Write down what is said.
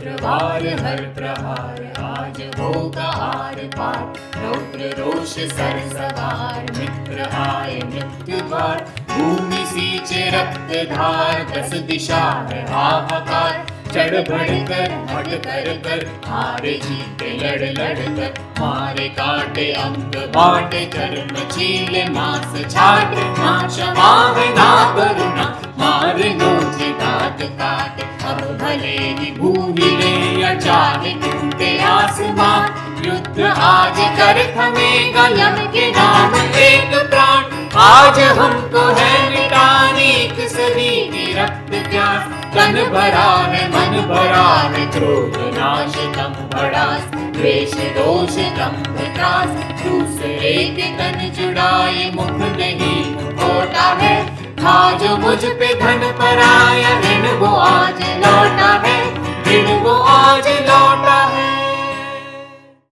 शुक्रवार हर प्रहार आज होगा आर पार, रौद्र रोष सरसवार मित्र आए मृत्यु द्वार, भूमि सींचे रक्त धार दस दिशा है हाहाकार, चढ़ बढ़ कर हट कर कर हार जीत लड़ लड़ कर, मारे काटे अंग बाटे चर्म छीले मांस छाट, ना क्षमा है ना करुणा मार नोचे दाँत काट, अब भले ही भूमि ले या चाहे टूटे आसमान, युद्ध आज कर थमेगा लम के नाम एक प्राण, आज हमको है मिटाने एक सदी की रक्त प्यास, तन भरा है मन भरा है क्रोध नाश तम भड़ास, द्वेष दोष दंभ त्रास, दूसरे के तन जुड़ाए मुख नहीं खोटा है, खा जो मुझ पे धन पराया ऋण वो आज